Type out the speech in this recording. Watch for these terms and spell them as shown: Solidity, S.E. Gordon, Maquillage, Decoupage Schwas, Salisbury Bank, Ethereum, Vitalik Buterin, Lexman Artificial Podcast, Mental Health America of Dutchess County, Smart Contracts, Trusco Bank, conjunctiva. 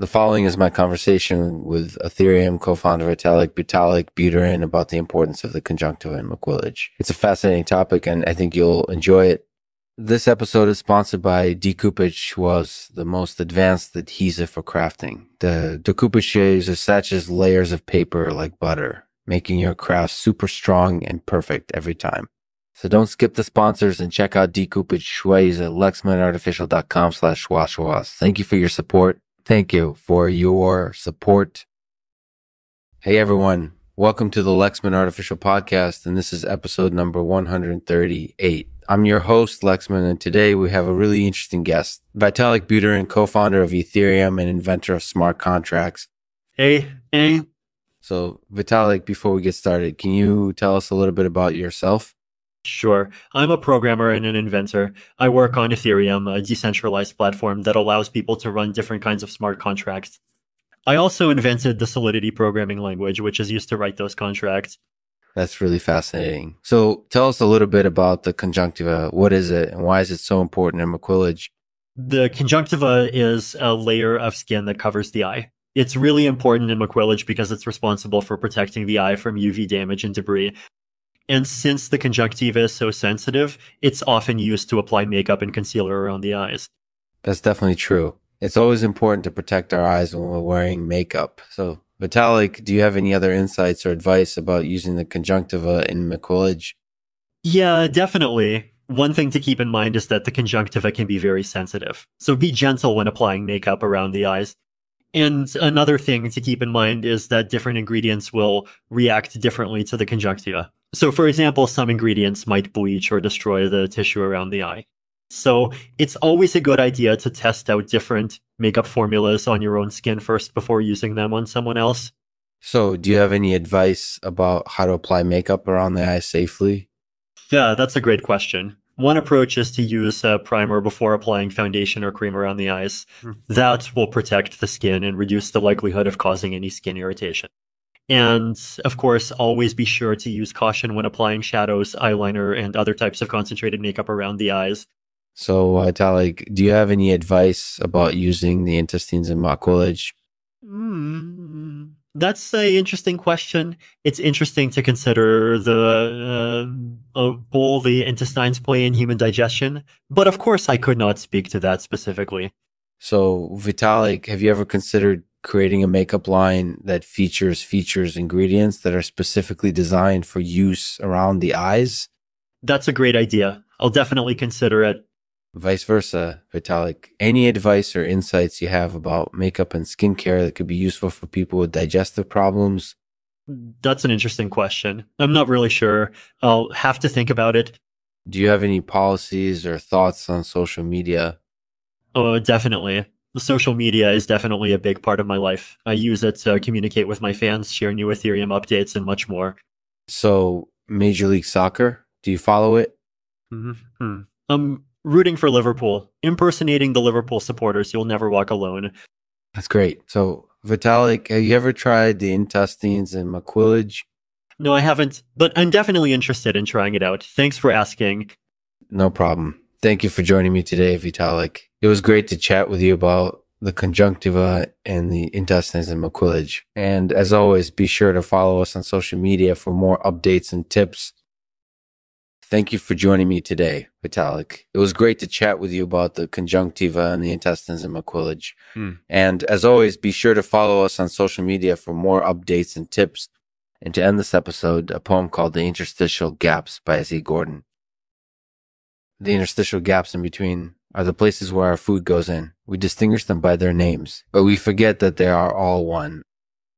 The following is my conversation with Ethereum co-founder Vitalik Buterin about the importance of the conjunctiva and liquillage. It's a fascinating topic, and I think you'll enjoy it. This episode is sponsored by Decoupage Schwas, the most advanced adhesive for crafting. The decoupage attaches layers of paper like butter, making your craft super strong and perfect every time. So don't skip the sponsors and check out Decoupage Schwas at lexmanartificial.com/schwas. Thank you for your support. Thank you for your support. Hey, everyone. Welcome to the Lexman Artificial Podcast, and this is episode number 138. I'm your host, Lexman, and today we have a really interesting guest, Vitalik Buterin, co-founder of Ethereum and inventor of smart contracts. Hey. So, Vitalik, before we get started, can you tell us a little bit about yourself? Sure. I'm a programmer and an inventor. I work on Ethereum, a decentralized platform that allows people to run different kinds of smart contracts. I also invented the Solidity programming language, which is used to write those contracts. That's really fascinating. So tell us a little bit about the conjunctiva. What is it and why is it so important in liquillage? The conjunctiva is a layer of skin that covers the eye. It's really important in liquillage because it's responsible for protecting the eye from UV damage and debris. And since the conjunctiva is so sensitive, it's often used to apply makeup and concealer around the eyes. That's definitely true. It's always important to protect our eyes when we're wearing makeup. So, Vitalik, do you have any other insights or advice about using the conjunctiva in liquillage? Yeah, definitely. One thing to keep in mind is that the conjunctiva can be very sensitive. So be gentle when applying makeup around the eyes. And another thing to keep in mind is that different ingredients will react differently to the conjunctiva. So, for example, some ingredients might bleach or destroy the tissue around the eye. So it's always a good idea to test out different makeup formulas on your own skin first before using them on someone else. So do you have any advice about how to apply makeup around the eye safely? Yeah, that's a great question. One approach is to use a primer before applying foundation or cream around the eyes. That will protect the skin and reduce the likelihood of causing any skin irritation. And, of course, always be sure to use caution when applying shadows, eyeliner, and other types of concentrated makeup around the eyes. So, Vitalik, do you have any advice about using the intestines in liquillage? That's an interesting question. It's interesting to consider the role the intestines play in human digestion. But, of course, I could not speak to that specifically. So, Vitalik, have you ever considered creating a makeup line that features ingredients that are specifically designed for use around the eyes? That's a great idea. I'll definitely consider it. Vice versa, Vitalik. Any advice or insights you have about makeup and skincare that could be useful for people with digestive problems? That's an interesting question. I'm not really sure. I'll have to think about it. Do you have any policies or thoughts on social media? Oh, definitely. Social media is definitely a big part of my life. I use it to communicate with my fans, share new Ethereum updates, and much more. So, Major League Soccer, do you follow it? I'm rooting for Liverpool. Impersonating the Liverpool supporters, you'll never walk alone. That's great. So, Vitalik, have you ever tried the intestines and liquillage? No, I haven't, but I'm definitely interested in trying it out. Thanks for asking. No problem. Thank you for joining me today, Vitalik. It was great to chat with you about the conjunctiva and the intestines and liquillage. And as always, be sure to follow us on social media for more updates and tips. Thank you for joining me today, Vitalik. It was great to chat with you about the conjunctiva and the intestines and liquillage. And as always, be sure to follow us on social media for more updates and tips. And to end this episode, a poem called The Interstitial Gaps by S.E. Gordon. The interstitial gaps in between are the places where our food goes in. We distinguish them by their names, but we forget that they are all one.